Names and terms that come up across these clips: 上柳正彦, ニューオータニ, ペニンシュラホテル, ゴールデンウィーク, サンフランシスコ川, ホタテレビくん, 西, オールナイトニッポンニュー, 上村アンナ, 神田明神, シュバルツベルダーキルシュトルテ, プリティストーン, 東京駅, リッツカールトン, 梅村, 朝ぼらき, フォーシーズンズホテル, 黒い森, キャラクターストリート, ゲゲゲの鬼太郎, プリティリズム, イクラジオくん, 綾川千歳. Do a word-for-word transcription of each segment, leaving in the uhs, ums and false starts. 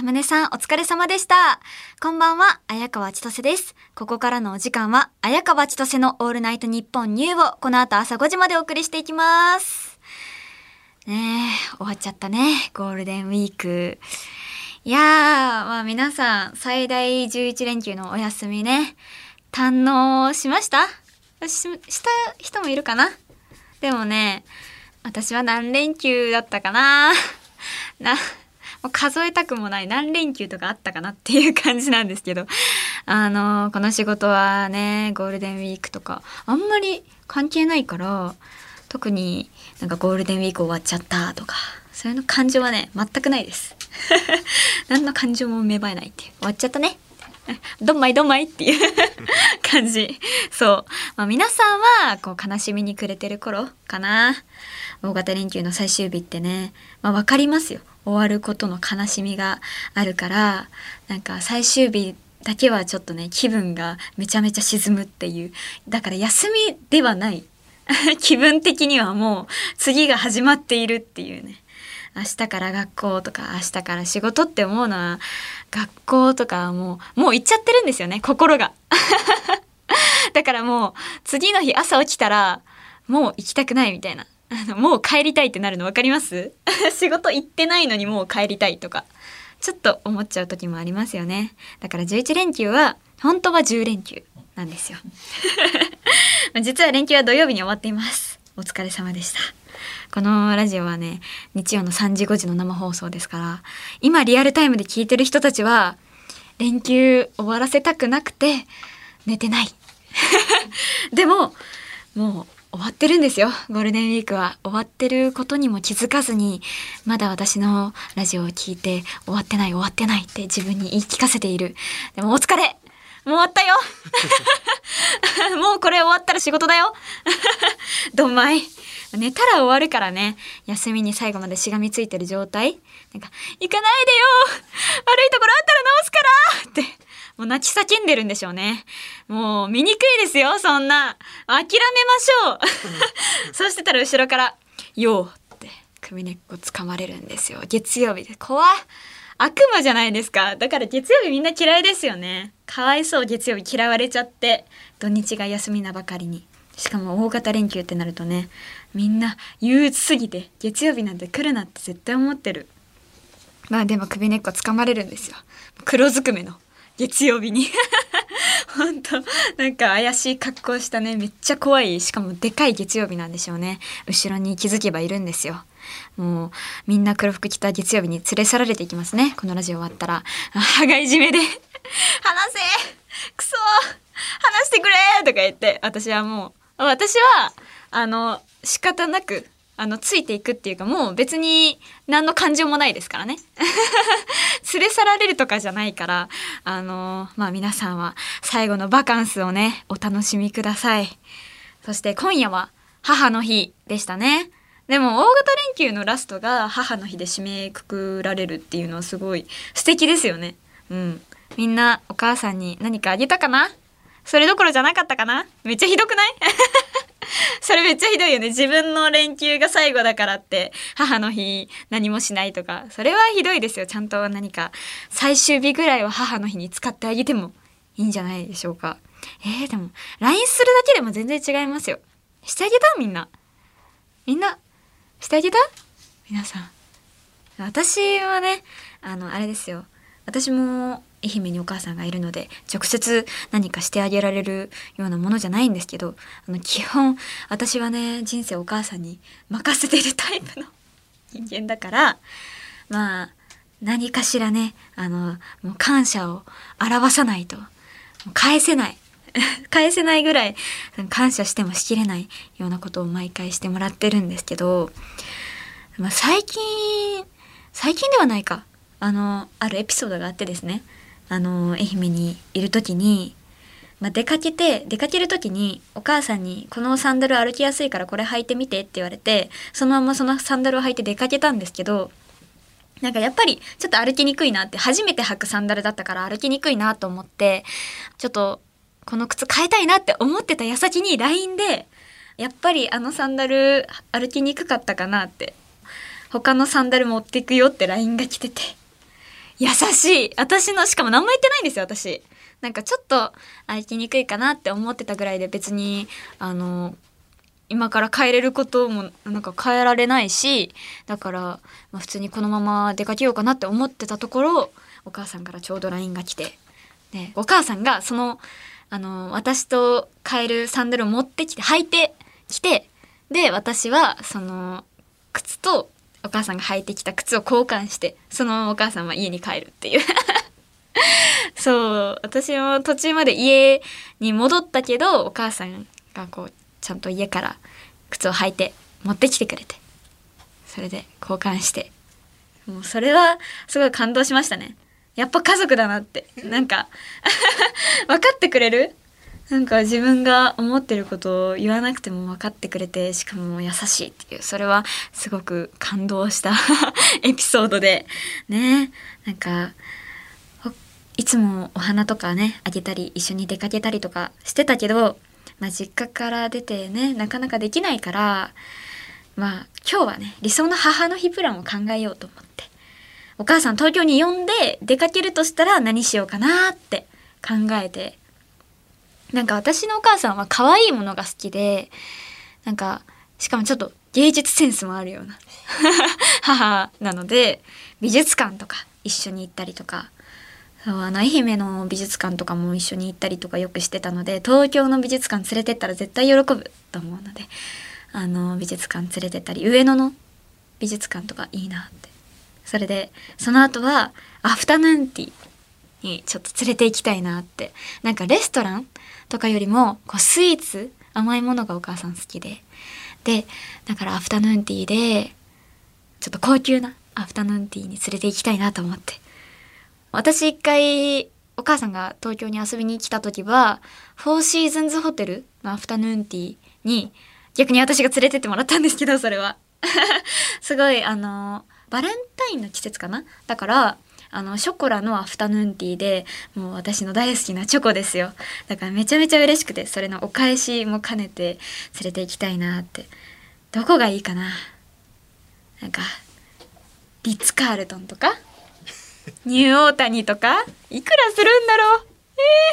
サムネさんお疲れ様でした。こんばんは、綾川千歳です。ここからのお時間は、綾川千歳のオールナイトニッポンニューを、この後朝ごじまでお送りしていきます。ねえ、終わっちゃったね、ゴールデンウィーク。いやー、まあ皆さん、最大じゅういちれんきゅうのお休みね、堪能しました？し、した人もいるかな？でもね、私は何連休だったかなな、もう数えたくもない何連休とかあったかなっていう感じなんですけど、あのこの仕事はねゴールデンウィークとかあんまり関係ないから、特になんかゴールデンウィーク終わっちゃったとかそういうの感情はね全くないです何の感情も芽生えないっていう、終わっちゃったねどんまいどんまいっていう感じ。そう、まあ、皆さんはこう悲しみに暮れてる頃かな。大型連休の最終日ってね、まあ、分かりますよ。終わることの悲しみがあるから、なんか最終日だけはちょっとね気分がめちゃめちゃ沈むっていう、だから休みではない気分的にはもう次が始まっているっていうね。明日から学校とか明日から仕事って思うのは、学校とかもうもう行っちゃってるんですよね、心がだからもう次の日朝起きたらもう行きたくないみたいな、あのもう帰りたいってなるの分かります仕事行ってないのにもう帰りたいとかちょっと思っちゃう時もありますよね。だからじゅういちれんきゅうは本当はじゅうれんきゅうなんですよ実は連休は土曜日に終わっています。お疲れ様でした。このラジオはね日曜のさんじごじの生放送ですから、今リアルタイムで聞いてる人たちは連休終わらせたくなくて寝てないでももう終わってるんですよ。ゴールデンウィークは終わってることにも気づかずに、まだ私のラジオを聞いて終わってない終わってないって自分に言い聞かせている。でもお疲れ、もう終わったよもうこれ終わったら仕事だよどんまい。寝たら終わるからね、休みに最後までしがみついてる状態、なんか行かないでよ悪いところあったら直すからってもう泣き叫んでるんでしょうね。もう醜いですよ、そんな諦めましょうそうしてたら後ろからよーって首根っこつかまれるんですよ。月曜日で怖っ、悪魔じゃないですか。だから月曜日みんな嫌いですよね。かわいそう、月曜日嫌われちゃって、土日が休みなばかりに、しかも大型連休ってなるとねみんな憂鬱すぎて月曜日なんて来るなって絶対思ってる。まあでも首根っこつかまれるんですよ、黒ずくめの月曜日にほんとなんか怪しい格好したね、めっちゃ怖い、しかもでかい月曜日なんでしょうね。後ろに気づけばいるんですよ。もうみんな黒服着た月曜日に連れ去られていきますね。このラジオ終わったら羽交い締めで話せクソ話してくれとか言って、私はもう私はあの仕方なくあのついていくっていうか、もう別に何の感情もないですからね連れ去られるとかじゃないから、あのまあ皆さんは最後のバカンスをねお楽しみください。そして今夜は母の日でしたね。でも大型連休のラストが母の日で締めくくられるっていうのはすごい素敵ですよね。うん、みんなお母さんに何かあげたかな？それどころじゃなかったかな？めっちゃひどくない？それめっちゃひどいよね。自分の連休が最後だからって母の日何もしないとか、それはひどいですよ。ちゃんと何か最終日ぐらいは母の日に使ってあげてもいいんじゃないでしょうか。えー、でも ライン するだけでも全然違いますよ。してあげた？みんなみんなしてあげた？皆さん。私はねあのあれですよ、私も愛媛にお母さんがいるので直接何かしてあげられるようなものじゃないんですけど、あの基本私はね人生お母さんに任せてるタイプの人間だから、まあ何かしらねあのもう感謝を表さないと返せない返せないぐらい感謝してもしきれないようなことを毎回してもらってるんですけど、まあ、最近最近ではないか、あのあるエピソードがあってですね、あの愛媛にいる時に、まあ、出かけて出かける時にお母さんにこのサンダル歩きやすいからこれ履いてみてって言われて、そのままそのサンダルを履いて出かけたんですけど、なんかやっぱりちょっと歩きにくいなって、初めて履くサンダルだったから歩きにくいなと思ってちょっとこの靴買いたいなって思ってた矢先に ライン でやっぱりあのサンダル歩きにくかったかなって他のサンダル持っていくよって ライン が来てて、優しい。私のしかも何も言ってないんですよ。私なんかちょっと行きにくいかなって思ってたぐらいで、別にあの今から帰れることもなんか変えられないし、だから、まあ、普通にこのまま出かけようかなって思ってたところ、お母さんからちょうど ライン が来て、でお母さんがそのあの私と買えるサンダルを持ってきて履いてきて、で私はその靴とお母さんが履いてきた靴を交換して、そのままお母さんは家に帰るっていうそう、私も途中まで家に戻ったけど、お母さんがこうちゃんと家から靴を履いて持ってきてくれて、それで交換して、もうそれはすごい感動しましたね。やっぱ家族だなって、なんか分かってくれる、なんか自分が思ってることを言わなくても分かってくれて、しかも優しいっていう、それはすごく感動したエピソードでね。なんかいつもお花とかねあげたり一緒に出かけたりとかしてたけど、まあ、実家から出てねなかなかできないから、まあ、今日はね理想の母の日プランを考えようと思って、お母さん東京に呼んで出かけるとしたら何しようかなって考えて、なんか私のお母さんは可愛いものが好きで、なんかしかもちょっと芸術センスもあるような母なので、美術館とか一緒に行ったりとか、そう、あの愛媛の美術館とかも一緒に行ったりとかよくしてたので、東京の美術館連れてったら絶対喜ぶと思うので、あの美術館連れてったり、上野の美術館とかいいなって。それでその後はアフタヌーンティーにちょっと連れて行きたいなって。なんかレストランとかよりもこうスイーツ、甘いものがお母さん好きで、でだからアフタヌーンティーでちょっと高級なアフタヌーンティーに連れて行きたいなと思って、私一回お母さんが東京に遊びに来た時はフォーシーズンズホテルのアフタヌーンティーに逆に私が連れてってもらったんですけど、それはすごいあのバレンタインの季節かな、だからあのショコラのアフタヌーンティーで、もう私の大好きなチョコですよ。だからめちゃめちゃ嬉しくて、それのお返しも兼ねて連れて行きたいなって。どこがいいかな、なんかリッツカールトンとかニューオータニとかいくらするんだろう。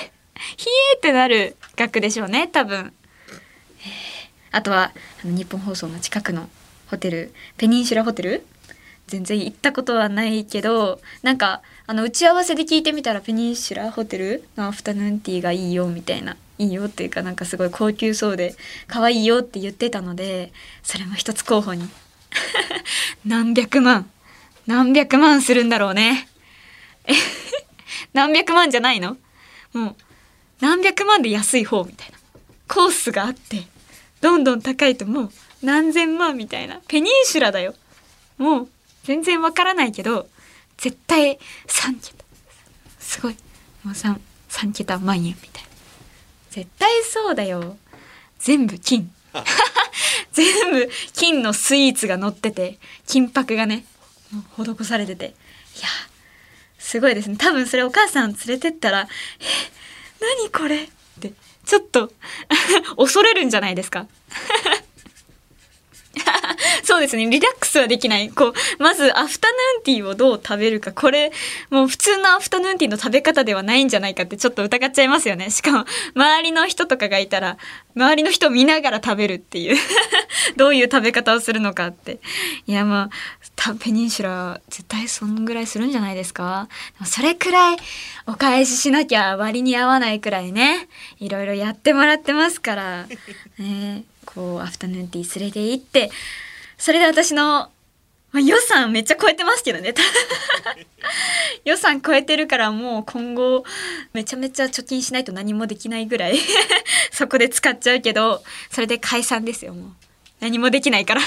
えー、ひえってなる額でしょうね多分、えー、あとはあの日本放送の近くのホテル、ペニンシュラホテル、全然行ったことはないけど、なんかあの打ち合わせで聞いてみたらペニンシュラホテルのアフタヌーンティーがいいよみたいな、いいよっていうかなんかすごい高級そうで可愛いよって言ってたので、それも一つ候補に何百万何百万するんだろうね何百万じゃないの？もう何百万で安い方みたいなコースがあって、どんどん高いともう何千万みたいな、ペニンシュラだよ、もう全然わからないけど絶対さんけた、すごいもう 3, 3桁万円みたいな、絶対そうだよ、全部金全部金のスイーツが乗ってて、金箔がねもう施されてて、いやすごいですね。多分それお母さん連れてったら、え、何これってちょっと恐れるんじゃないですかそうですね、リラックスはできない。こうまずアフタヌーンティーをどう食べるか、これもう普通のアフタヌーンティーの食べ方ではないんじゃないかってちょっと疑っちゃいますよね。しかも周りの人とかがいたら周りの人を見ながら食べるっていうどういう食べ方をするのかって。いやまあペニンシュラ絶対そんぐらいするんじゃないですか。でもそれくらいお返ししなきゃ割に合わないくらいね、いろいろやってもらってますからね。こうアフタヌーンティー連れて行って、それで私の、まあ、予算めっちゃ超えてますけどね予算超えてるからもう今後めちゃめちゃ貯金しないと何もできないぐらいそこで使っちゃうけど、それで解散ですよ、もう何もできないから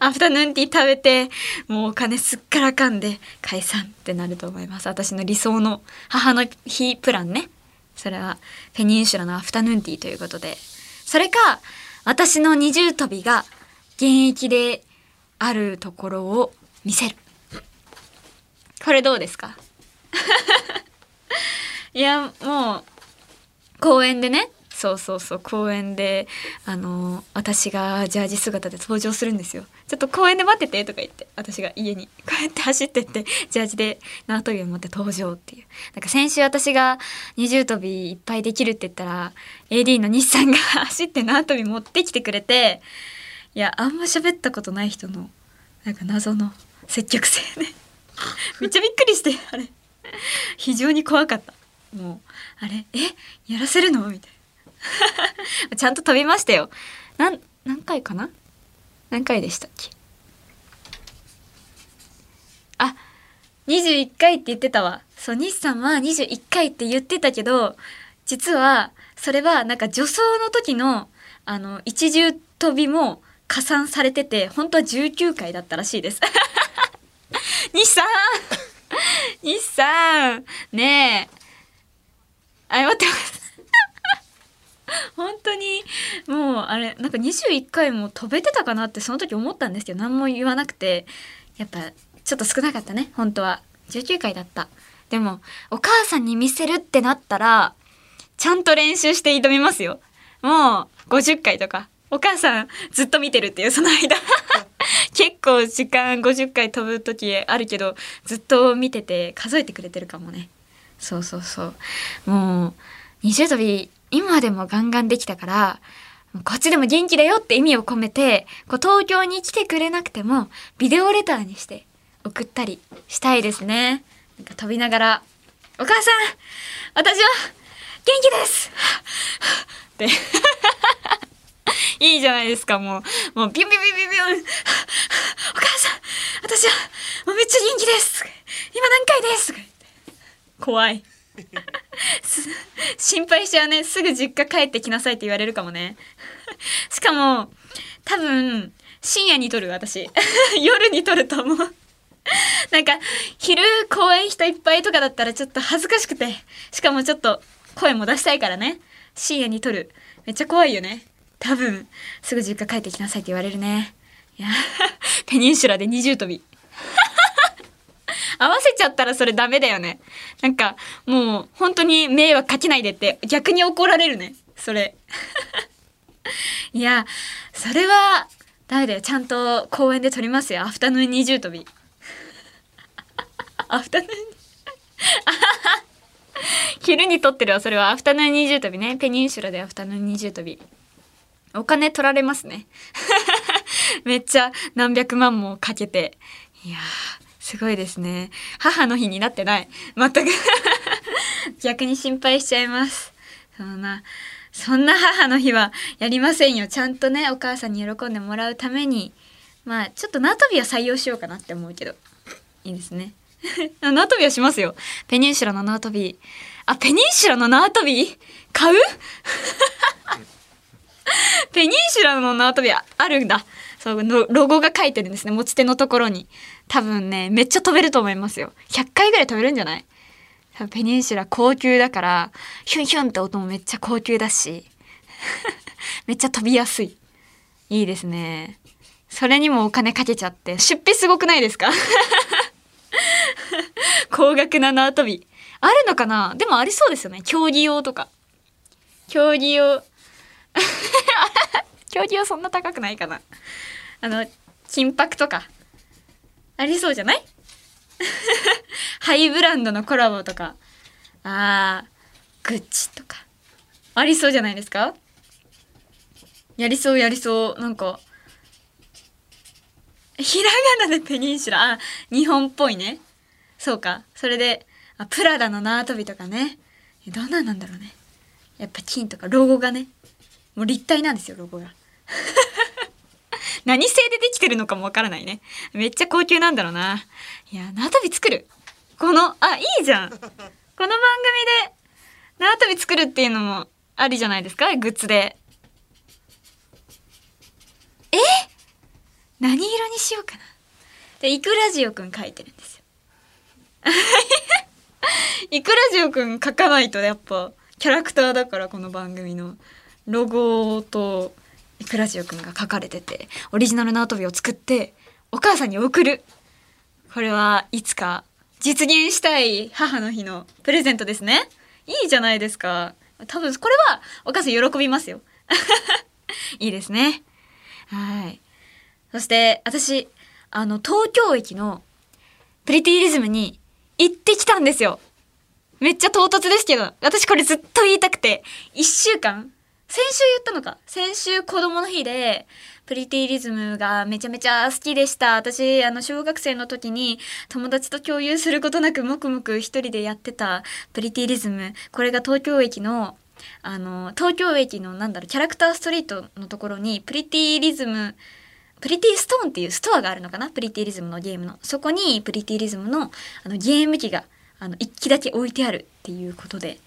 アフタヌーンティー食べてもうお金すっからかんで解散ってなると思います。私の理想の母の日プランね、それはペニンシュラのアフタヌーンティーということで、それか私の二重跳びが現役であるところを見せる、これどうですかいやもう公園でね、そうそうそう公園であの私がジャージ姿で登場するんですよ。ちょっと公園で待っててとか言って、私が家にこうやって走ってってジャージで縄跳びを持って登場っていう。なんか先週私が二重跳びいっぱいできるって言ったら エーディー の西さんが走って縄跳び持ってきてくれて、いやあんま喋ったことない人のなんか謎の積極性ねめっちゃびっくりして、あれ非常に怖かった。もうあれえやらせるのみたいなちゃんと飛びましたよ。なん何回かな、何回でしたっけ。あ、にじゅういっかいって言ってたわ。そう、西さんはにじゅういっかいって言ってたけど、実はそれはなんか助走の時のあの一重跳びも加算されてて、本当はじゅうきゅうかいだったらしいです西さん西さんねえ謝ってます本当にもうあれなんかにじゅういっかいも飛べてたかなってその時思ったんですけど、何も言わなくて、やっぱちょっと少なかったね。本当はじゅうきゅうかいだった。でもお母さんに見せるってなったらちゃんと練習して挑みますよ。もうごじゅっかいとか、お母さんずっと見てるっていうその間結構時間ごじゅっかい飛ぶ時あるけど、ずっと見てて数えてくれてるかもね。そうそうそう、もう二重跳び今でもガンガンできたから、こっちでも元気だよって意味を込めて、こう東京に来てくれなくてもビデオレターにして送ったりしたいですね。なんか飛びながらお母さん私は元気ですっていいじゃないですか。もうもうビュンビュンビュンビュンビュンお母さん私はもうめっちゃ元気です今何回です怖い心配しちゃうね。すぐ実家帰ってきなさいって言われるかもねしかも多分深夜に撮る私夜に撮ると思うなんか昼公園人いっぱいとかだったらちょっと恥ずかしくて、しかもちょっと声も出したいからね、深夜に撮るめっちゃ怖いよね。多分すぐ実家帰ってきなさいって言われるね。いやペニンシュラで二重跳び合わせちゃったらそれダメだよね。なんかもう本当に迷惑かけないでって逆に怒られるねそれいやそれはダメだよ、ちゃんと公園で撮りますよアフタヌーン二重跳びアフタヌーン昼に撮ってるわそれは。アフタヌーン二重跳びね、ペニンシュラでアフタヌーン二重跳びお金取られますねめっちゃ何百万もかけて、いやすごいですね。母の日になってない。全く逆に心配しちゃいます。そんな、そんな母の日はやりませんよ。ちゃんとね、お母さんに喜んでもらうために、まあちょっと縄跳びは採用しようかなって思うけど、いいですね。縄跳びはしますよ。ペニンシュラの縄跳び。あ、ペニンシュラの縄跳び買うペニンシュラの縄跳びあるんだ。そうのロゴが書いてるんですね、持ち手のところに。多分ねめっちゃ飛べると思いますよ。ひゃっかいぐらい飛べるんじゃない。多分ペニンシュラ高級だから、ヒュンヒュンって音もめっちゃ高級だしめっちゃ飛びやすい。いいですね。それにもお金かけちゃって出費すごくないですか高額な縄跳びあるのかな。でもありそうですよね、競技用とか。競技用競技はそんな高くないかな。あの金箔とかありそうじゃないハイブランドのコラボとか、あーグッチとかありそうじゃないですか。やりそうやりそう。なんかひらがなでペニンシュラ、あ日本っぽいね。そうか、それであプラダの縄跳びとかね。どんなんなんだろうね。やっぱ金とかロゴがねもう立体なんですよロゴが何製でできてるのかもわからないね。めっちゃ高級なんだろうな。いや縄跳び作る、このあいいじゃんこの番組で縄跳び作るっていうのもありじゃないですか、グッズで。え何色にしようかな。でイクラジオくん書いてるんですよイクラジオくん書かないとやっぱキャラクターだから、この番組のロゴとイクラジオくんが書かれてて、オリジナル縄跳びを作ってお母さんに送る。これはいつか実現したい母の日のプレゼントですね。いいじゃないですか。多分これはお母さん喜びますよいいですね。はい。そして私あの東京駅のプリティリズムに行ってきたんですよ。めっちゃ唐突ですけど、私これずっと言いたくて、いっしゅうかん、先週言ったのか、先週子供の日でプリティリズムがめちゃめちゃ好きでした。私あの小学生の時に友達と共有することなく黙々一人でやってたプリティリズム、これが東京駅のあの東京駅のなんだろうキャラクターストリートのところにプリティリズムプリティストーンっていうストアがあるのかな、プリティリズムのゲームの、そこにプリティリズムのあのゲーム機があのいっきだけ置いてあるっていうことで、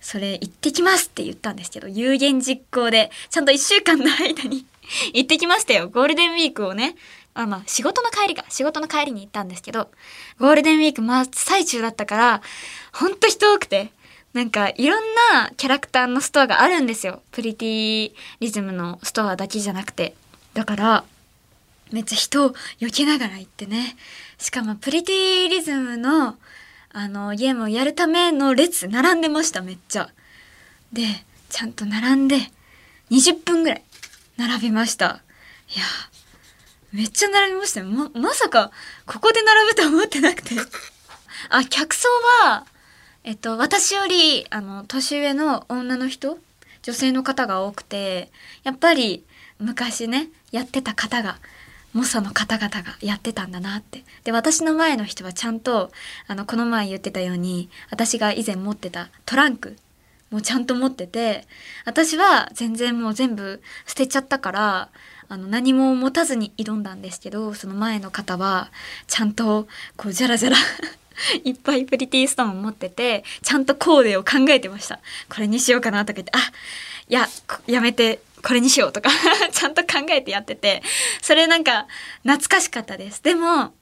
それ行ってきますって言ったんですけど、有言実行でちゃんといっしゅうかんの間に行ってきましたよ。ゴールデンウィークをね、あ、まあ仕事の帰りか、仕事の帰りに行ったんですけど、ゴールデンウィーク真っ最中だったからほんと人多くて、なんかいろんなキャラクターのストアがあるんですよ。プリティリズムのストアだけじゃなくて、だからめっちゃ人を避けながら行ってね、しかもプリティリズムのあのゲームをやるための列並んでました。めっちゃでちゃんと並んでにじゅっぷんぐらい並びました。いやめっちゃ並びましたよ。 ま, まさかここで並ぶと思ってなくてあ、客層は、えっと、私よりあの年上の女の人、女性の方が多くて、やっぱり昔ねやってた方が猛者の方々がやってたんだなって。で私の前の人はちゃんとあのこの前言ってたように私が以前持ってたトランクもちゃんと持ってて、私は全然もう全部捨てちゃったからあの何も持たずに挑んだんですけど、その前の方はちゃんとこうジャラジャラいっぱいプリティストーンを持ってて、ちゃんとコーデを考えてました。これにしようかなとか言って、あ、いや、やめてこれにしようとかちゃんと考えてやってて、それなんか懐かしかったです。でも愛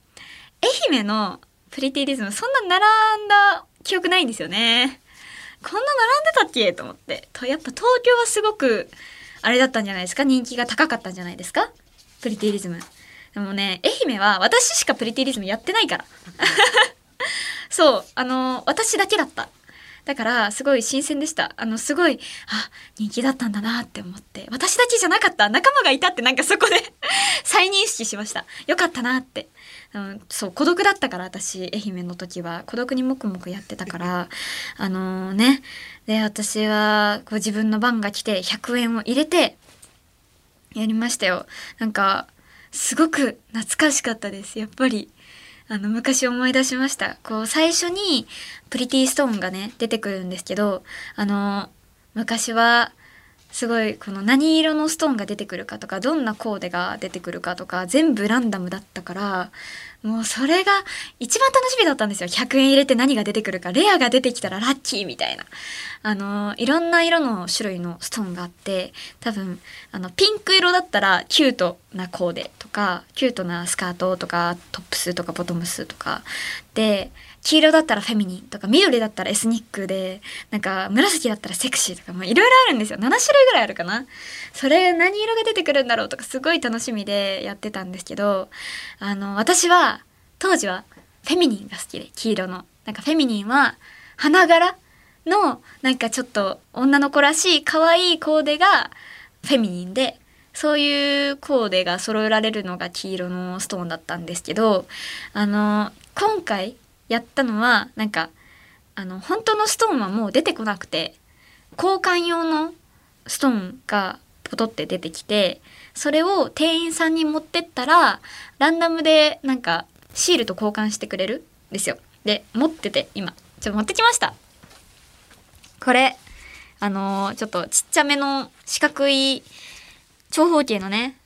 媛のプリティリズムそんな並んだ記憶ないんですよね。こんな並んでたっけと思って、とやっぱ東京はすごくあれだったんじゃないですか、人気が高かったんじゃないですか、プリティリズム。でもね、愛媛は私しかプリティリズムやってないからそうあの私だけだった、だからすごい新鮮でした。あのすごい、あ、人気だったんだなって思って、私だけじゃなかった、仲間がいたって、なんかそこで再認識しました。よかったなって、うん、そう孤独だったから、私愛媛の時は孤独にもくもくやってたからあのー、ねで私はこう自分の番が来てひゃくえんを入れてやりましたよ。なんかすごく懐かしかったです。やっぱりあの昔思い出しました。こう最初にプリティストーンがね出てくるんですけど、あの昔はすごいこの何色のストーンが出てくるかとか、どんなコーデが出てくるかとか全部ランダムだったから、もうそれが一番楽しみだったんですよ。ひゃくえん入れて何が出てくるか、レアが出てきたらラッキーみたいな、あのいろんな色の種類のストーンがあって、多分あのピンク色だったらキュートなコーデとかキュートなスカートとかトップスとかボトムスとかで、黄色だったらフェミニンとか、緑だったらエスニックで、なんか紫だったらセクシーとか、まあいろいろあるんですよ。ななしゅるいぐらいあるかな。それ何色が出てくるんだろうとかすごい楽しみでやってたんですけど、あの私は当時はフェミニンが好きで、黄色のなんかフェミニンは花柄のなんかちょっと女の子らしい可愛いコーデがフェミニンで、そういうコーデが揃えられるのが黄色のストーンだったんですけど、あの今回やったのはなんかあの本当のストーンはもう出てこなくて、交換用のストーンがポトって出てきて、それを店員さんに持ってったらランダムでなんかシールと交換してくれるんですよ。で持ってて、今ちょっと持ってきました。これあのー、ちょっとちっちゃめの四角い長方形のね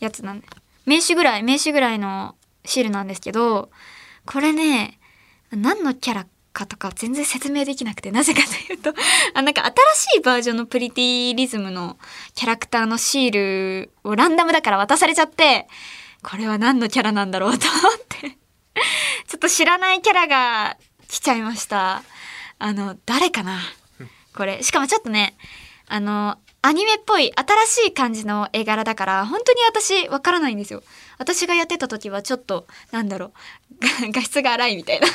やつなんで、名刺ぐらい名刺ぐらいのシールなんですけど、これね何のキャラかとか全然説明できなくて、なぜかというとあなんか新しいバージョンのプリティリズムのキャラクターのシールをランダムだから渡されちゃって、これは何のキャラなんだろうと思ってちょっと知らないキャラが来ちゃいました。あの誰かなこれ、しかもちょっとねあのアニメっぽい新しい感じの絵柄だから、本当に私わからないんですよ。私がやってた時はちょっとなんだろう画質が荒いみたいな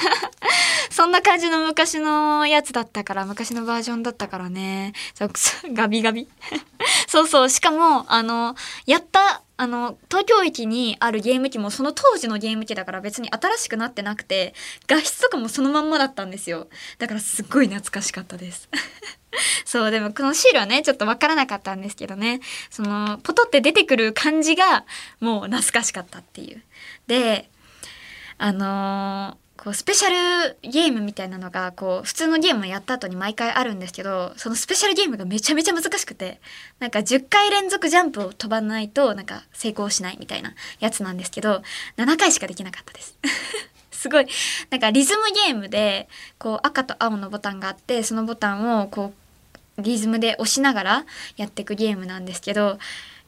そんな感じの昔のやつだったから、昔のバージョンだったからねガビガビそうそう、しかもあのやったあの東京駅にあるゲーム機もその当時のゲーム機だから別に新しくなってなくて、画質とかもそのまんまだったんですよ。だからすっごい懐かしかったですそうでもこのシールはねちょっと分からなかったんですけどね、そのポトって出てくる感じがもう懐かしかったっていう。であのーこうスペシャルゲームみたいなのがこう普通のゲームをやった後に毎回あるんですけど、そのスペシャルゲームがめちゃめちゃ難しくて、なんかじゅっかい連続ジャンプを飛ばないとなんか成功しないみたいなやつなんですけど、ななかいしかできなかったですすごいなんかリズムゲームでこう赤と青のボタンがあって、そのボタンをこうリズムで押しながらやっていくゲームなんですけど、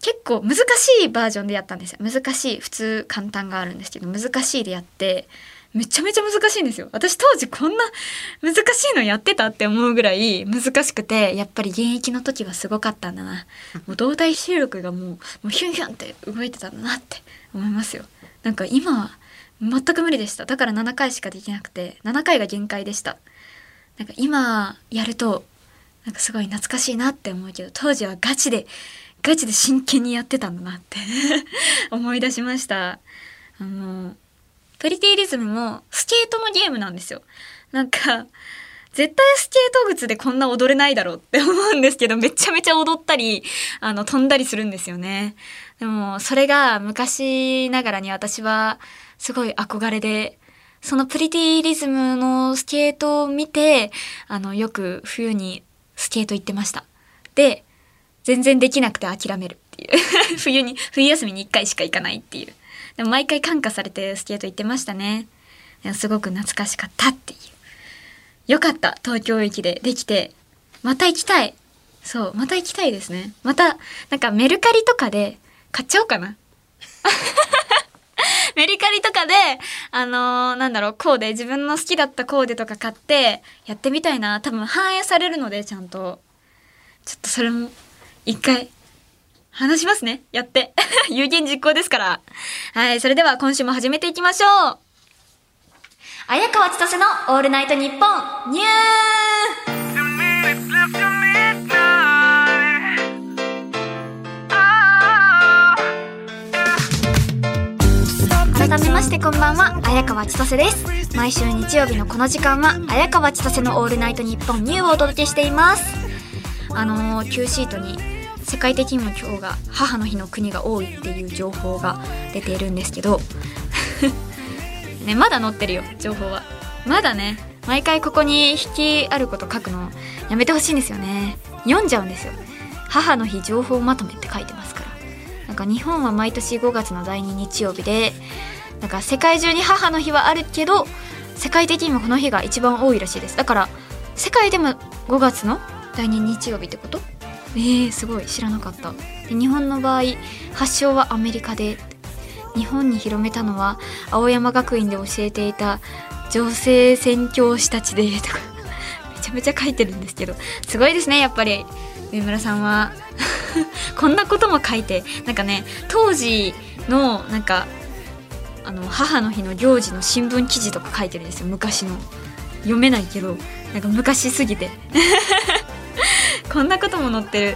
結構難しいバージョンでやったんですよ。難しい、普通簡単があるんですけど難しいでやって、めちゃめちゃ難しいんですよ。私当時こんな難しいのやってたって思うぐらい難しくて、やっぱり現役の時はすごかったんだな、もう動体視力がもう、もうヒュンヒュンって動いてたんだなって思いますよ。なんか今は全く無理でした。だからななかいしかできなくて、ななかいが限界でした。なんか今やるとなんかすごい懐かしいなって思うけど、当時はガチでガチで真剣にやってたんだなって思い出しました。あのプリティリズムもスケートのゲームなんですよ。なんか絶対スケート靴でこんな踊れないだろうって思うんですけど、めちゃめちゃ踊ったりあの飛んだりするんですよね。でもそれが昔ながらに私はすごい憧れで、そのプリティリズムのスケートを見てあのよく冬にスケート行ってました。で全然できなくて諦めるっていう冬に冬休みにいっかいしか行かないっていう、でも毎回感化されてスケート行ってましたね。すごく懐かしかったっていう。よかった、東京駅でできて。また行きたい。そうまた行きたいですね。またなんかメルカリとかで買っちゃおうかなメルカリとかであのー、なんだろうコーデ、自分の好きだったコーデとか買ってやってみたいな。多分反映されるのでちゃんと、ちょっとそれも一回話しますね、やって有言実行ですから。はい、それでは今週も始めていきましょう。綾川千歳のオールナイトニッポンニュー。改めましてこんばんは、綾川千歳です。毎週日曜日のこの時間は綾川千歳のオールナイトニッポンニューをお届けしています。あのー、Qシートに世界的にも今日が母の日の国が多いっていう情報が出ているんですけどね、まだ載ってるよ情報は。まだね、毎回ここに引きあること書くのやめてほしいんですよね。読んじゃうんですよ。母の日情報まとめって書いてますから。なんか日本は毎年ごがつのだいに日曜日で、なんか世界中に母の日はあるけど世界的にもこの日が一番多いらしいです。だから世界でもごがつのだいに日曜日ってこと。えー、すごい知らなかった。で日本の場合発祥はアメリカで、日本に広めたのは青山学院で教えていた女性宣教師たちでとかめちゃめちゃ書いてるんですけど、すごいですねやっぱり上村さんはこんなことも書いて。なんかね、当時のなんかあの母の日の行事の新聞記事とか書いてるんですよ。昔の読めないけどなんか昔すぎてこんなことも載ってる、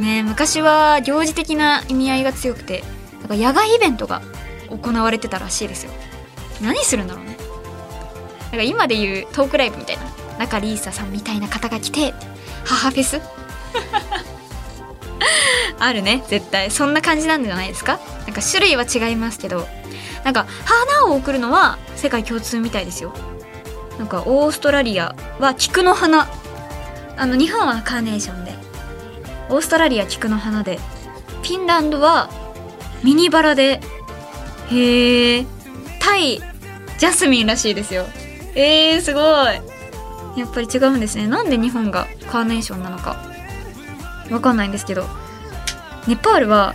ね、昔は行事的な意味合いが強くて、なんか野外イベントが行われてたらしいですよ。何するんだろうね。なんか今でいうトークライブみたいな、中リーサさんみたいな方が来て母フェスあるね絶対。そんな感じなんじゃないですか。なんか種類は違いますけど、なんか花を贈るのは世界共通みたいですよ。なんかオーストラリアは菊の花、あの日本はカーネーションで、オーストラリア菊の花で、フィンランドはミニバラで、へえ、タイジャスミンらしいですよ。えー、すごい。やっぱり違うんですね。なんで日本がカーネーションなのかわかんないんですけど、ネパールは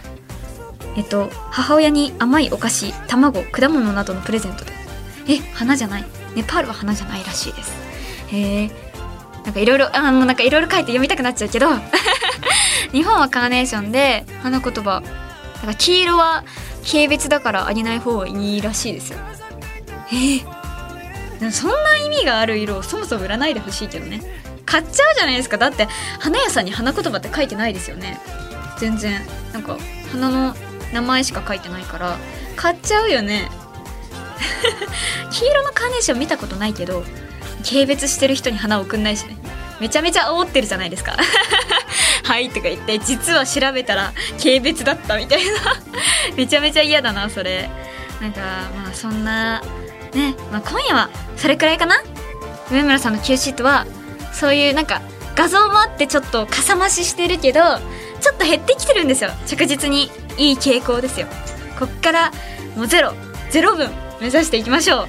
えっと母親に甘いお菓子、卵、果物などのプレゼントで、え、花じゃない、ネパールは花じゃないらしいです。へえ、なんかいろいろいろいろ書いて読みたくなっちゃうけど日本はカーネーションで、花言葉なんか黄色は軽蔑だからあげない方がいいらしいですよ。えー、そんな意味がある色をそもそも売らないでほしいけどね。買っちゃうじゃないですか。だって花屋さんに花言葉って書いてないですよね全然。なんか花の名前しか書いてないから買っちゃうよね。黄色のカーネーション見たことないけど、軽蔑してる人に花を送んないしね。めちゃめちゃ煽ってるじゃないですか。はいとか言って実は調べたら軽蔑だったみたいな。めちゃめちゃ嫌だなそれ。なんかまあそんなね、まあ、今夜はそれくらいかな。梅村さんの Q シートはそういうなんか画像もあってちょっとかさ増ししてるけどちょっと減ってきてるんですよ。着実にいい傾向ですよ。こっからもうゼロゼロ分目指していきましょう。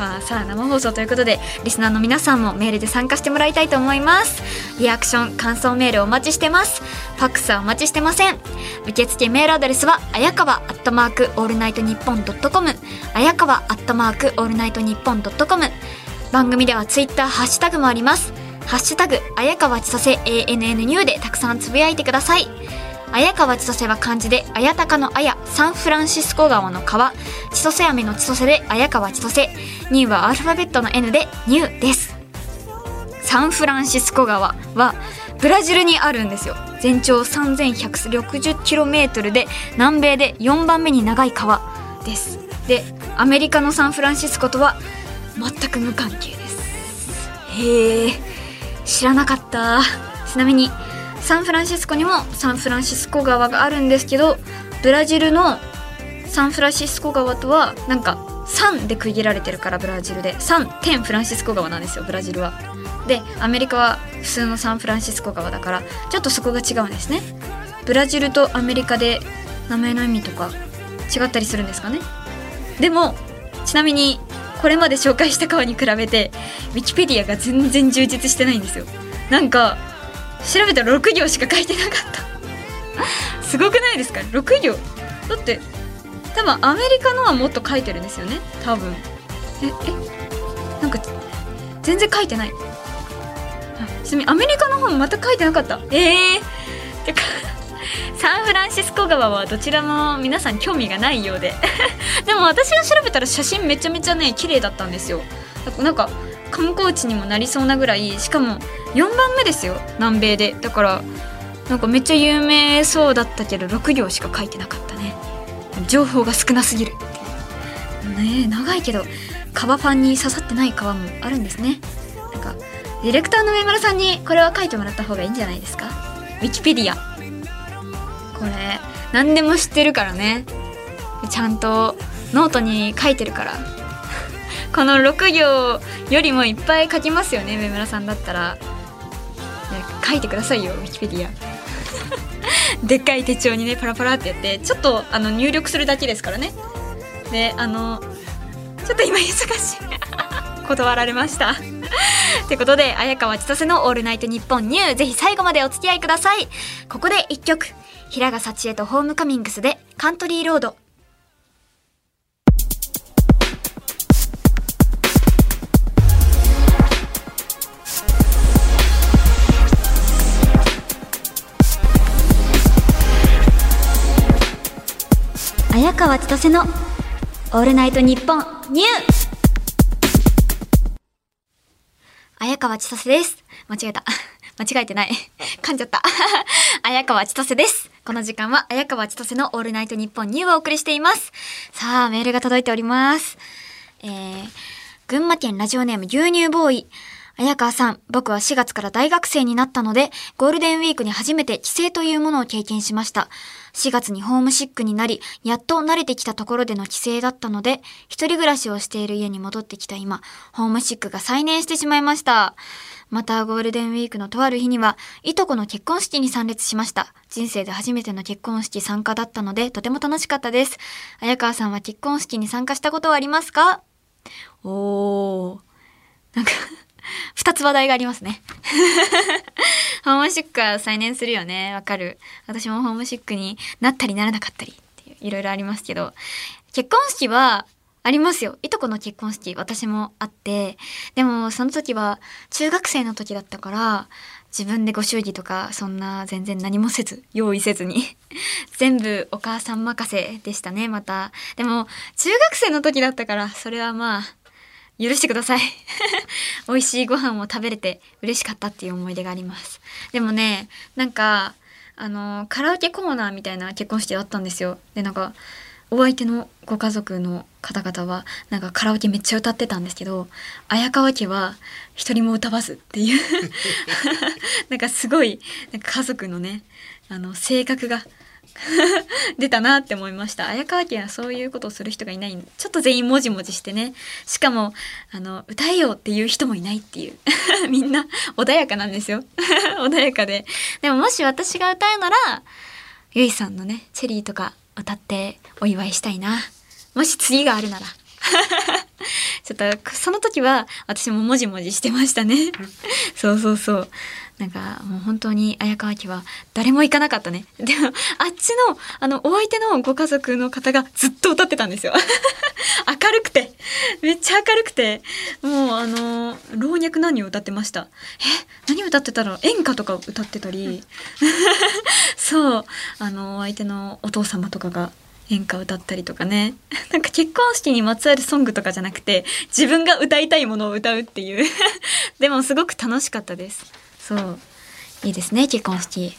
まあさあ生放送ということでリスナーの皆さんもメールで参加してもらいたいと思います。リアクション感想メールお待ちしてます。ファックスはお待ちしてません。受付メールアドレスはあやかわアットマークオールナイトニッポンドットコム、あやかわアットマークオールナイトニッポンドットコム。番組ではツイッターハッシュタグもあります。ハッシュタグあやかわちさせ エーエヌエヌ ニューでたくさんつぶやいてください。あやかわちそせは漢字であやたかのあや、サンフランシスコ川の川、ちそせ飴のちそせであやかわちそせ、ニューはアルファベットの エヌ でニューです。サンフランシスコ川はブラジルにあるんですよ。全長 さんぜんひゃくろくじゅっキロメートル で南米でよんばんめに長い川です。でアメリカのサンフランシスコとは全く無関係です。へえ、知らなかった。ちなみにサンフランシスコにもサンフランシスコ川があるんですけど、ブラジルのサンフランシスコ川とはなんかさんで区切られてるから、ブラジルでさん点フランシスコ川なんですよブラジルは。でアメリカは普通のサンフランシスコ川だからちょっとそこが違うんですね。ブラジルとアメリカで名前の意味とか違ったりするんですかね。でもちなみにこれまで紹介した川に比べてウィキペディアが全然充実してないんですよ。なんか調べたらろく行しか書いてなかった。すごくないですかろく行。だって多分アメリカのはもっと書いてるんですよね多分。ええなんか全然書いてない。ちなみにアメリカの方もまた書いてなかった。ええー、てかサンフランシスコ川はどちらも皆さん興味がないようででも私が調べたら写真めちゃめちゃね綺麗だったんですよ。なんか観光地にもなりそうなぐらい、しかもよんばんめですよ南米で。だからなんかめっちゃ有名そうだったけどろく行しか書いてなかったね。情報が少なすぎるっていうね。え長いけど川ファンに刺さってない川もあるんですね。なんかディレクターの梅村さんにこれは書いてもらった方がいいんじゃないですか。ウィキペディアこれ何でも知ってるからね。ちゃんとノートに書いてるからこのろく行よりもいっぱい書きますよね梅村さんだったら。書いてくださいよウィキペディアでっかい手帳にねパラパラってやって、ちょっとあの入力するだけですからね。であのちょっと今忙しい断られましたってことであやかわちさせのオールナイトニッポンニュー、ぜひ最後までお付き合いください。ここでいっきょく、平賀幸恵とホームカミングスでカントリーロード。綾川千歳のオールナイトニッポンニュー、綾川千歳です。間違えた間違えてない噛んじゃった綾川千歳です。この時間は綾川千歳のオールナイトニッポンニューをお送りしています。さあメールが届いております。えー、群馬県ラジオネーム牛乳ボーイ。綾川さん、僕はしがつから大学生になったので、ゴールデンウィークに初めて帰省というものを経験しました。しがつにホームシックになり、やっと慣れてきたところでの帰省だったので、一人暮らしをしている家に戻ってきた今、ホームシックが再燃してしまいました。またゴールデンウィークのとある日には、いとこの結婚式に参列しました。人生で初めての結婚式参加だったので、とても楽しかったです。綾川さんは結婚式に参加したことはありますか？おー、なんか。二つ話題がありますねホームシックは再燃するよね。わかる。私もホームシックになったりならなかったりっていういろいろありますけど、結婚式はありますよ。いとこの結婚式私もあって、でもその時は中学生の時だったから自分でご祝儀とかそんな全然何もせず用意せずに全部お母さん任せでしたね。またでも中学生の時だったからそれはまあ許してください美味しいご飯を食べれて嬉しかったっていう思い出があります。でもね、なんかあのカラオケコーナーみたいな結婚式だったんですよ。でなんかお相手のご家族の方々はなんかカラオケめっちゃ歌ってたんですけど、綾川家は一人も歌わずっていうなんかすごいなんか家族のねあの性格が出たなって思いました。綾川家はそういうことをする人がいない、ちょっと全員もじもじしてね、しかもあの歌えよっていう人もいないっていうみんな穏やかなんですよ穏やかで、でももし私が歌うならゆいさんのねチェリーとか歌ってお祝いしたいな、もし次があるならちょっとその時は私ももじもじしてましたねそうそうそう、なんかもう本当に綾川家は誰も行かなかったね。でもあっちのあのお相手のご家族の方がずっと歌ってたんですよ明るくてめっちゃ明るくて、もうあの老若男女歌ってました。え、何歌ってたの？演歌とか歌ってたり、うん、そうあのお相手のお父様とかが演歌歌ったりとかね、なんか結婚式にまつわるソングとかじゃなくて自分が歌いたいものを歌うっていうでもすごく楽しかったです。そういいですね結婚式、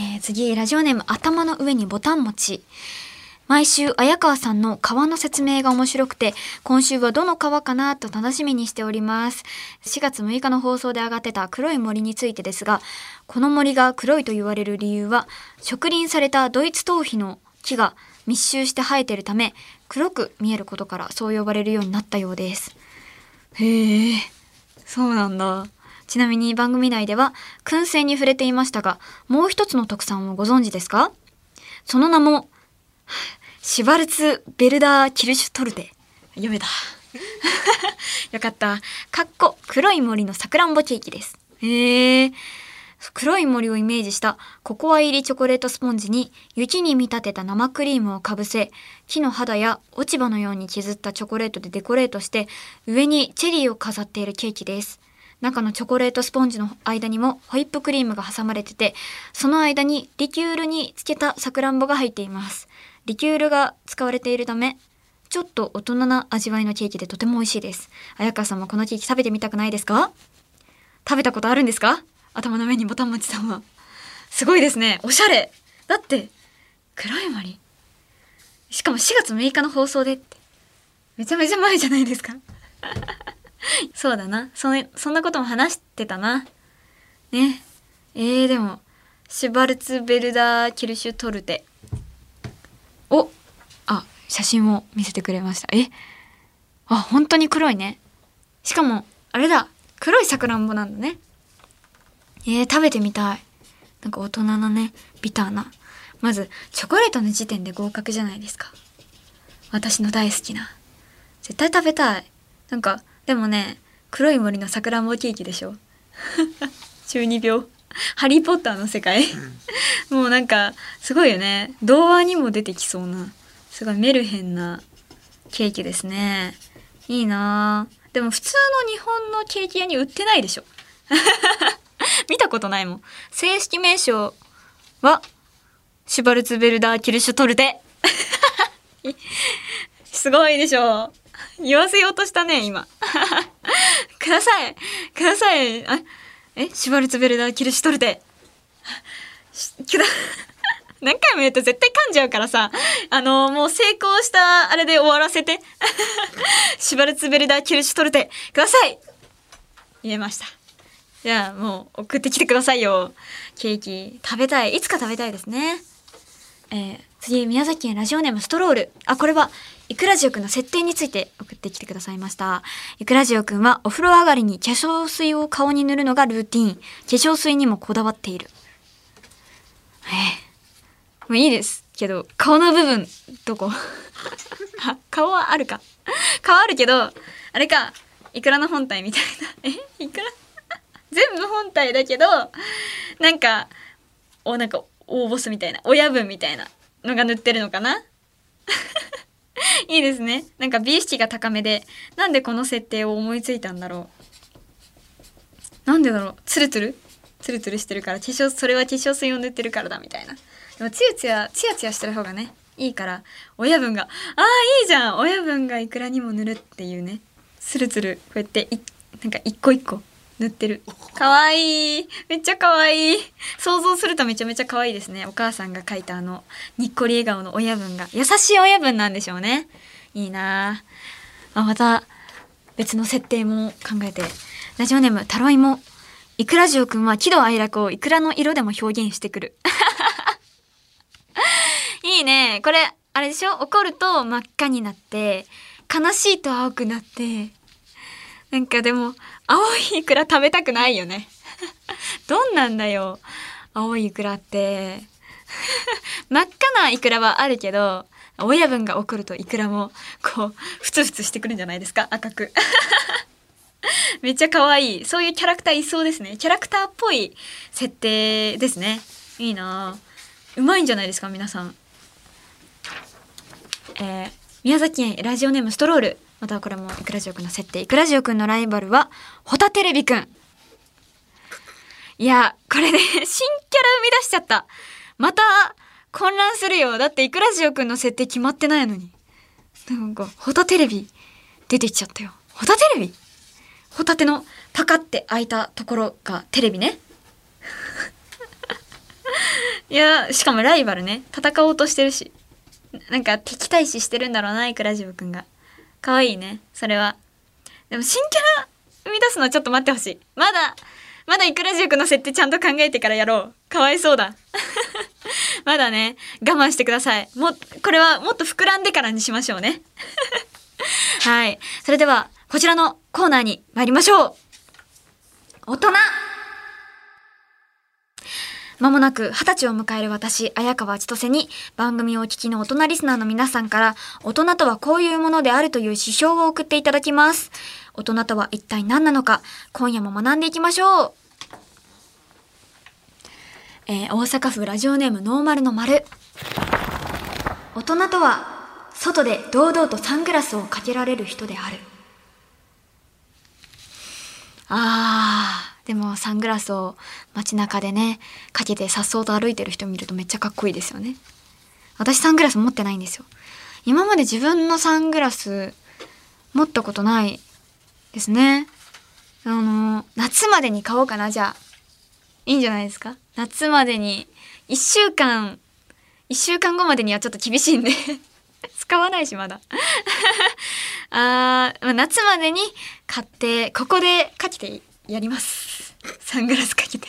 えー、次ラジオネーム頭の上にボタン持ち。毎週綾川さんの川の説明が面白くて今週はどの川かなと楽しみにしております。しがつむいかの放送で上がってた黒い森についてですが、この森が黒いと言われる理由は植林されたドイツトウヒの木が密集して生えているため黒く見えることからそう呼ばれるようになったようです。へえ、そうなんだ。ちなみに番組内では燻製に触れていましたが、もう一つの特産をご存知ですか？その名もシュバルツベルダーキルシュトルテ。読めたよかったかっこ黒い森のさくらんぼケーキです。へー、黒い森をイメージしたココア入りチョコレートスポンジに雪に見立てた生クリームをかぶせ、木の肌や落ち葉のように削ったチョコレートでデコレートして上にチェリーを飾っているケーキです。中のチョコレートスポンジの間にもホイップクリームが挟まれてて、その間にリキュールにつけたさくらんぼが入っています。リキュールが使われているためちょっと大人な味わいのケーキでとても美味しいです。綾川さんもこのケーキ食べてみたくないですか？食べたことあるんですか？頭の上にボタン持ちさんはすごいですね。おしゃれだって黒い森、しかもしがつむいかの放送でってめちゃめちゃ前じゃないですかそうだな、そん、そんなことも話してたなね。えー、でもシュバルツベルダーキルシュトルテを、あ、写真を見せてくれました。え、あ、本当に黒いね。しかもあれだ、黒いさくらんぼなんだね。えー、食べてみたい。なんか大人のねビターな、まずチョコレートの時点で合格じゃないですか。私の大好きな、絶対食べたい。なんかでもね、黒い森のさくらんぼケーキでしょ中二病ハリーポッターの世界もうなんかすごいよね、童話にも出てきそうなすごいメルヘンなケーキですね。いいな。でも普通の日本のケーキ屋に売ってないでしょ見たことないもん。正式名称はシュバルツベルダーキルシュトルテすごいでしょ、言わせようとしたね今くださいください、あ、え、シュバルツベルダーキルシュトルテくだ何回も言うと絶対噛んじゃうからさ、あのもう成功したあれで終わらせてシュバルツベルダーキルシュトルテください、言えました。じゃあもう送ってきてくださいよケーキ、食べたい、いつか食べたいですね。えー、次宮崎県ラジオネームストロール。あ、これはイクラジオくんの設定について送ってきてくださいました。イクラジオくんはお風呂上がりに化粧水を顔に塗るのがルーティーン、化粧水にもこだわっている。えー、もういいですけど顔の部分どこ顔はあるか、顔あるけどあれか、イクラの本体みたいなえ、イクラ全部本体だけどなんかお、なんか大ボスみたいな親分みたいなのが塗ってるのかないいですね。なんか美意識が高めで、なんでこの設定を思いついたんだろう、なんでだろう、ツルツルツルツルしてるから、化粧、それは化粧水を塗ってるからだみたいな。でもツヤツヤツヤツヤしてる方がねいいから、親分が、あーいいじゃん、親分がいくらにも塗るっていうね、ツルツルこうやってい、なんか一個一個塗ってる。かわいい、めっちゃかわいい。想像するとめちゃめちゃかわいいですね。お母さんが描いたあのにっこり笑顔の親分が優しい親分なんでしょうね。いいなあ。また別の設定も考えて。ラジオネームタロイモ。イクラジオくんは喜怒哀楽をイクラの色でも表現してくる。いいね。これあれでしょ、怒ると真っ赤になって、悲しいと青くなって、なんかでも青いイクラ食べたくないよね。どんなんだよ青いイクラって。真っ赤なイクラはあるけど、親分が怒るとイクラもこうふつふつしてくるんじゃないですか、赤く。めっちゃ可愛い。そういうキャラクターいそうですね。キャラクターっぽい設定ですね。いいな。うまいんじゃないですか皆さん。えー、宮崎県ラジオネームストロール。またこれもイクラジオくんの設定。イクラジオくんのライバルはホタテレビくん。いやこれね、新キャラ生み出しちゃった。また混乱するよ。だってイクラジオくんの設定決まってないのに、なんかホタテレビ出てきちゃったよ。ホタテレビ、ホタテのパカって開いたところがテレビね。いやしかもライバルね、戦おうとしてるし、なんか敵対視してるんだろうなイクラジオくんが。可愛いねそれは。でも新キャラ生み出すのはちょっと待ってほしい。まだまだイクラジオくんの設定ちゃんと考えてからやろう。かわいそうだ。まだね我慢してください。もこれはもっと膨らんでからにしましょうね。はい、それではこちらのコーナーに参りましょう。大人。まもなく二十歳を迎える私、綾川千歳に、番組をお聞きの大人リスナーの皆さんから、大人とはこういうものであるという指標を送っていただきます。大人とは一体何なのか、今夜も学んでいきましょう。えー、大阪府ラジオネームノーマルの丸。大人とは、外で堂々とサングラスをかけられる人である。あー。でもサングラスを街中でねかけて颯爽と歩いてる人見るとめっちゃかっこいいですよね。私サングラス持ってないんですよ。今まで自分のサングラス持ったことないですね。あの夏までに買おうかな。じゃあいいんじゃないですか。夏までにいっしゅうかんいっしゅうかんごまでにはちょっと厳しいんで使わないしまだ。あー、夏までに買ってここでかけていいやります。サングラスかけて。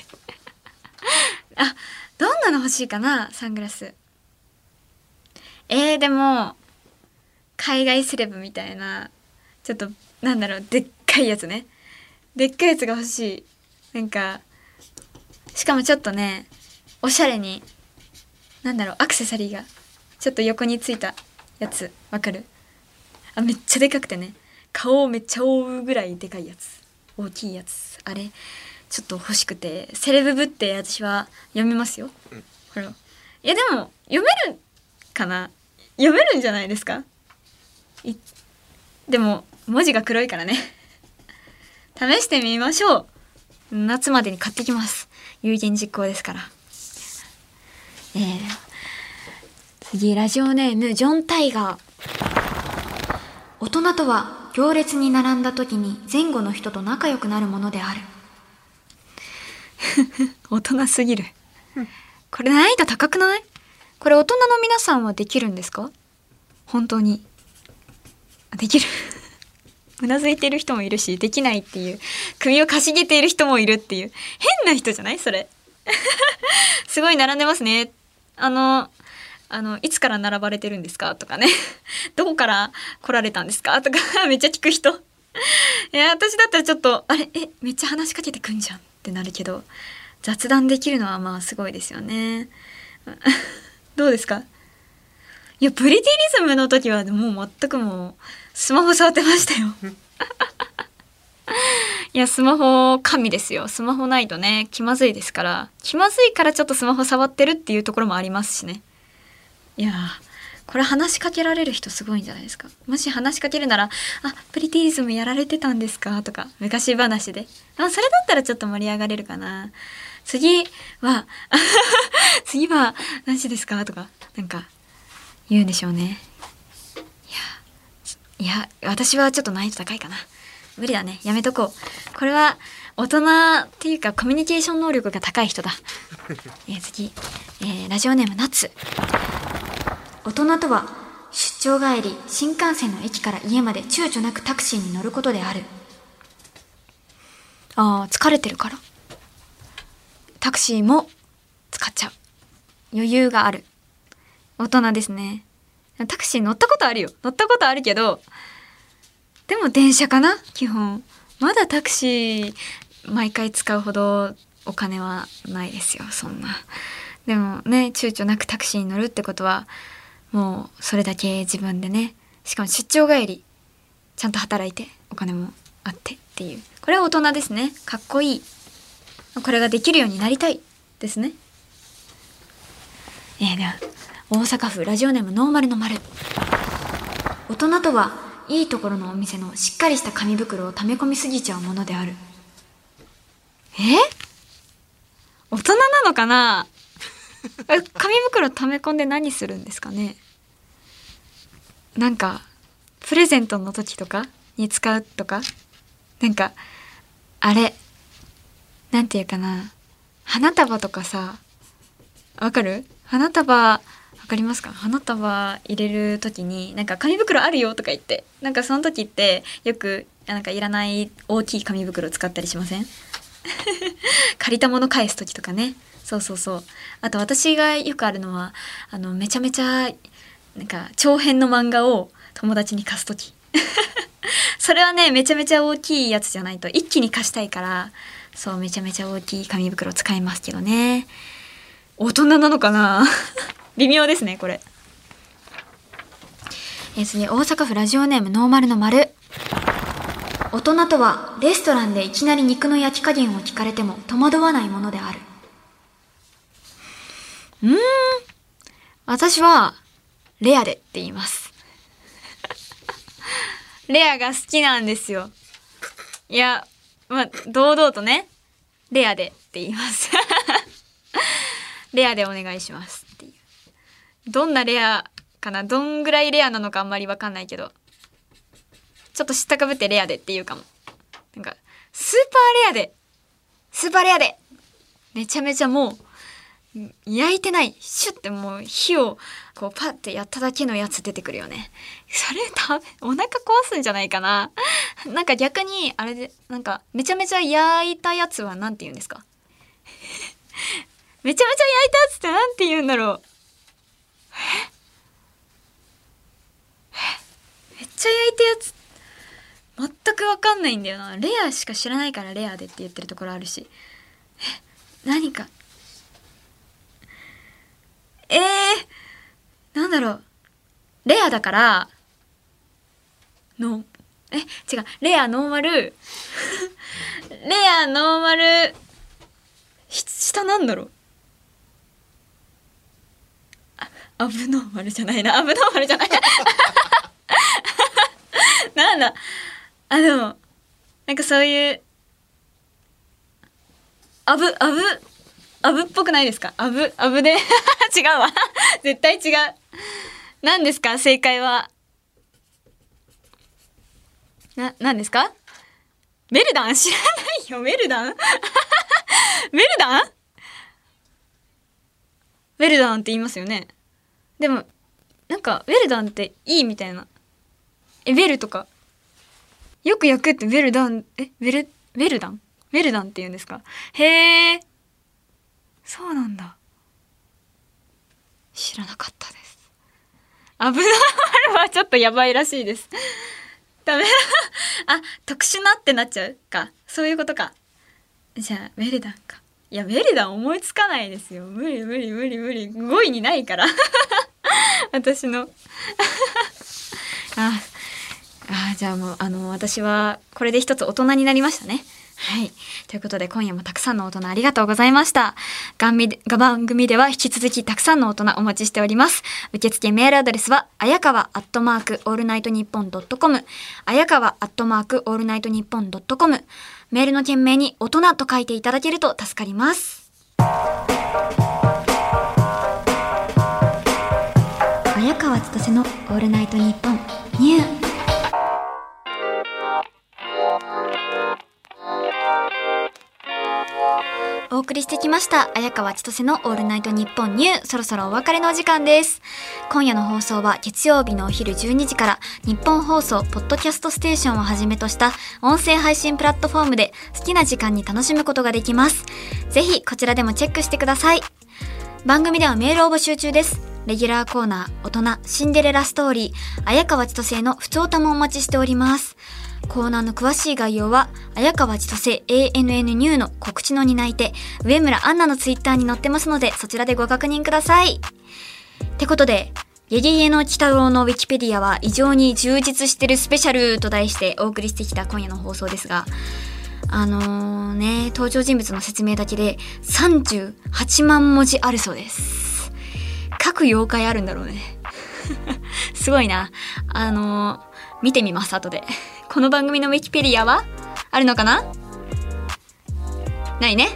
あ、どんなの欲しいかなサングラス。えー、でも海外セレブみたいな、ちょっとなんだろう、でっかいやつね。でっかいやつが欲しい。なんかしかもちょっとねおしゃれに、なんだろう、アクセサリーがちょっと横についたやつ、わかる？あ、めっちゃでかくてね、顔をめっちゃ覆うぐらいでかいやつ、大きいやつ、あれちょっと欲しくて。セレブぶって私は読みますよ、うん、ほら。いやでも読めるかな、読めるんじゃないですか。いでも文字が黒いからね。試してみましょう。夏までに買ってきます。有言実行ですから。えー、次ラジオネームジョン・タイガー。大人とは行列に並んだ時に前後の人と仲良くなるものである。大人すぎる。これ難易度高くない？これ大人の皆さんはできるんですか？本当にできる？うなずいてる人もいるし、できないっていう、首をかしげている人もいるっていう、変な人じゃないそれ。すごい並んでますね。あのあのいつから並ばれてるんですかとかね、どこから来られたんですかとかめっちゃ聞く人。いや私だったらちょっとあれ、えめっちゃ話しかけてくんじゃんってなるけど、雑談できるのはまあすごいですよね。どうですか。いやプリティリズムの時はもう全くもうスマホ触ってましたよ。いやスマホ神ですよ。スマホないとね気まずいですから。気まずいからちょっとスマホ触ってるっていうところもありますしね。いやーこれ話しかけられる人すごいんじゃないですか。もし話しかけるなら、あプリティリズムやられてたんですかとか昔話で、あそれだったらちょっと盛り上がれるかな。次は次は何時ですかとかなんか言うんでしょうね。いやいや私はちょっと難易度高いかな。無理だね、やめとこう。これは大人っていうかコミュニケーション能力が高い人だ。えー、次、えー、ラジオネームナツ。大人とは出張帰り新幹線の駅から家まで躊躇なくタクシーに乗ることである。あー、疲れてるからタクシーも使っちゃう。余裕がある大人ですね。タクシー乗ったことあるよ。乗ったことあるけど、でも電車かな基本。まだタクシー毎回使うほどお金はないですよ、そんな。でもね、躊躇なくタクシーに乗るってことはもうそれだけ自分でね、しかも出張帰りちゃんと働いてお金もあってっていう、これは大人ですね。かっこいい。これができるようになりたいですね。えー、では大阪府ラジオネームノーマルの丸。大人とはいいところのお店のしっかりした紙袋を溜め込みすぎちゃうものである。え？大人なのかな？紙袋溜め込んで何するんですかね。なんかプレゼントの時とかに使うとか、なんかあれなんていうかな、花束とかさ、わかる？花束わかりますか？花束入れるときになんか紙袋あるよとか言って、なんかその時ってよくなんかいらない大きい紙袋使ったりしません？借りたもの返す時とかね。そうそうそう。あと私がよくあるのはあのめちゃめちゃなんか長編の漫画を友達に貸す時。それはねめちゃめちゃ大きいやつじゃないと一気に貸したいから、そうめちゃめちゃ大きい紙袋使いますけどね。大人なのかな？微妙ですねこれ。えー、次大阪府ラジオネームノーマルの丸。大人とはレストランでいきなり肉の焼き加減を聞かれても戸惑わないものである。うーん、私はレアでって言います。レアが好きなんですよ。いや、まあ堂々とねレアでって言います。レアでお願いしますっていう。どんなレアかな、どんぐらいレアなのかあんまり分かんないけど、ちょっと知ったかぶってレアでっていうかも。なんかスーパーレアで、スーパーレアでめちゃめちゃもう焼いてない、シュッてもう火をこうパッてやっただけのやつ出てくるよね。それ食べお腹壊すんじゃないかな。なんか逆にあれで、なんかめちゃめちゃ焼いたやつはなんて言うんですか？めちゃめちゃ焼いたやつってなんて言うんだろう。めっちゃ焼いたやつ全く分かんないんだよな。レアしか知らないからレアでって言ってるところあるし。え、何かえー、なんだろう。レアだからのえ違うレアノーマルレアノーマル下なんだろう。アブノーマルじゃないな、アブノーマルじゃないな。なんだ、あの、でもなんかそういうアブアブアブっぽくないですか？アブアブで違うわ。絶対違う。何ですか正解は？な何ですか？メルダン知らないよメルダン。メルダン？メルダンって言いますよね。でもなんかウェルダンっていいみたいな。え、ウェルとかよく焼くってウェルダン、え、ウェル、ウェルダン？ウェルダンって言うんですか？へえ、そうなんだ。知らなかったです。アブノーマルはちょっとやばいらしいです。ダメだ。あ、特殊なってなっちゃうか。そういうことか。じゃあウェルダンか。いやウェルダン思いつかないですよ。無理無理無理無理。ごいにないから。私のああ、じゃあもうあの私はこれで一つ大人になりましたね。はい、ということで今夜もたくさんの大人ありがとうございました。がんみでが番組では引き続きたくさんの大人お待ちしております。受付メールアドレスは綾川アットマークオールナイトニッポンドットコム、綾川アットマークオールナイトニッポンドットコム。メールの件名に大人と書いていただけると助かります。綾川千歳のオールナイトニッポンニューお送りしてきました綾川千歳のオールナイトニッポンニュー、そろそろお別れのお時間です。今夜の放送は月曜日のお昼じゅうにじから日本放送ポッドキャストステーションをはじめとした音声配信プラットフォームで好きな時間に楽しむことができます。ぜひこちらでもチェックしてください。番組ではメールを募集中です。レギュラーコーナー、大人シンデレラストーリー、綾川千歳のふつおたもお待ちしております。コーナーの詳しい概要は綾川千歳 エーエヌエヌ ニューの告知の担い手上村アンナのツイッターに載ってますので、そちらでご確認ください。ってことで、ゲゲゲの鬼太郎のウィキペディアは異常に充実してるスペシャルと題してお送りしてきた今夜の放送ですが、あのー、ね、登場人物の説明だけでさんじゅうはちまん文字あるそうです。各妖怪あるんだろうねすごいな。あのー、見てみます、後でこの番組のウィキペディアはあるのかな？ないね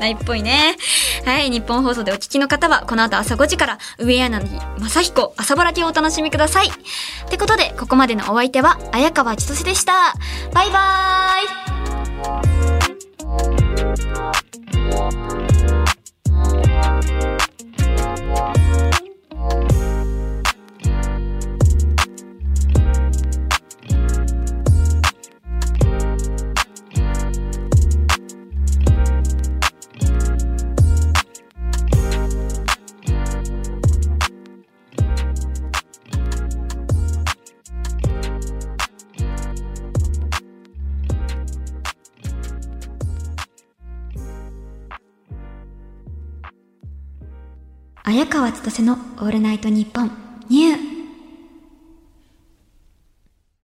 ないっぽいね。はい、日本放送でお聞きの方はこの後朝ごじから上柳正彦朝ぼらきをお楽しみください。ってことで、ここまでのお相手は綾川千歳でした。バイバーイ。綾川千歳のオールナイトニッポンニュー。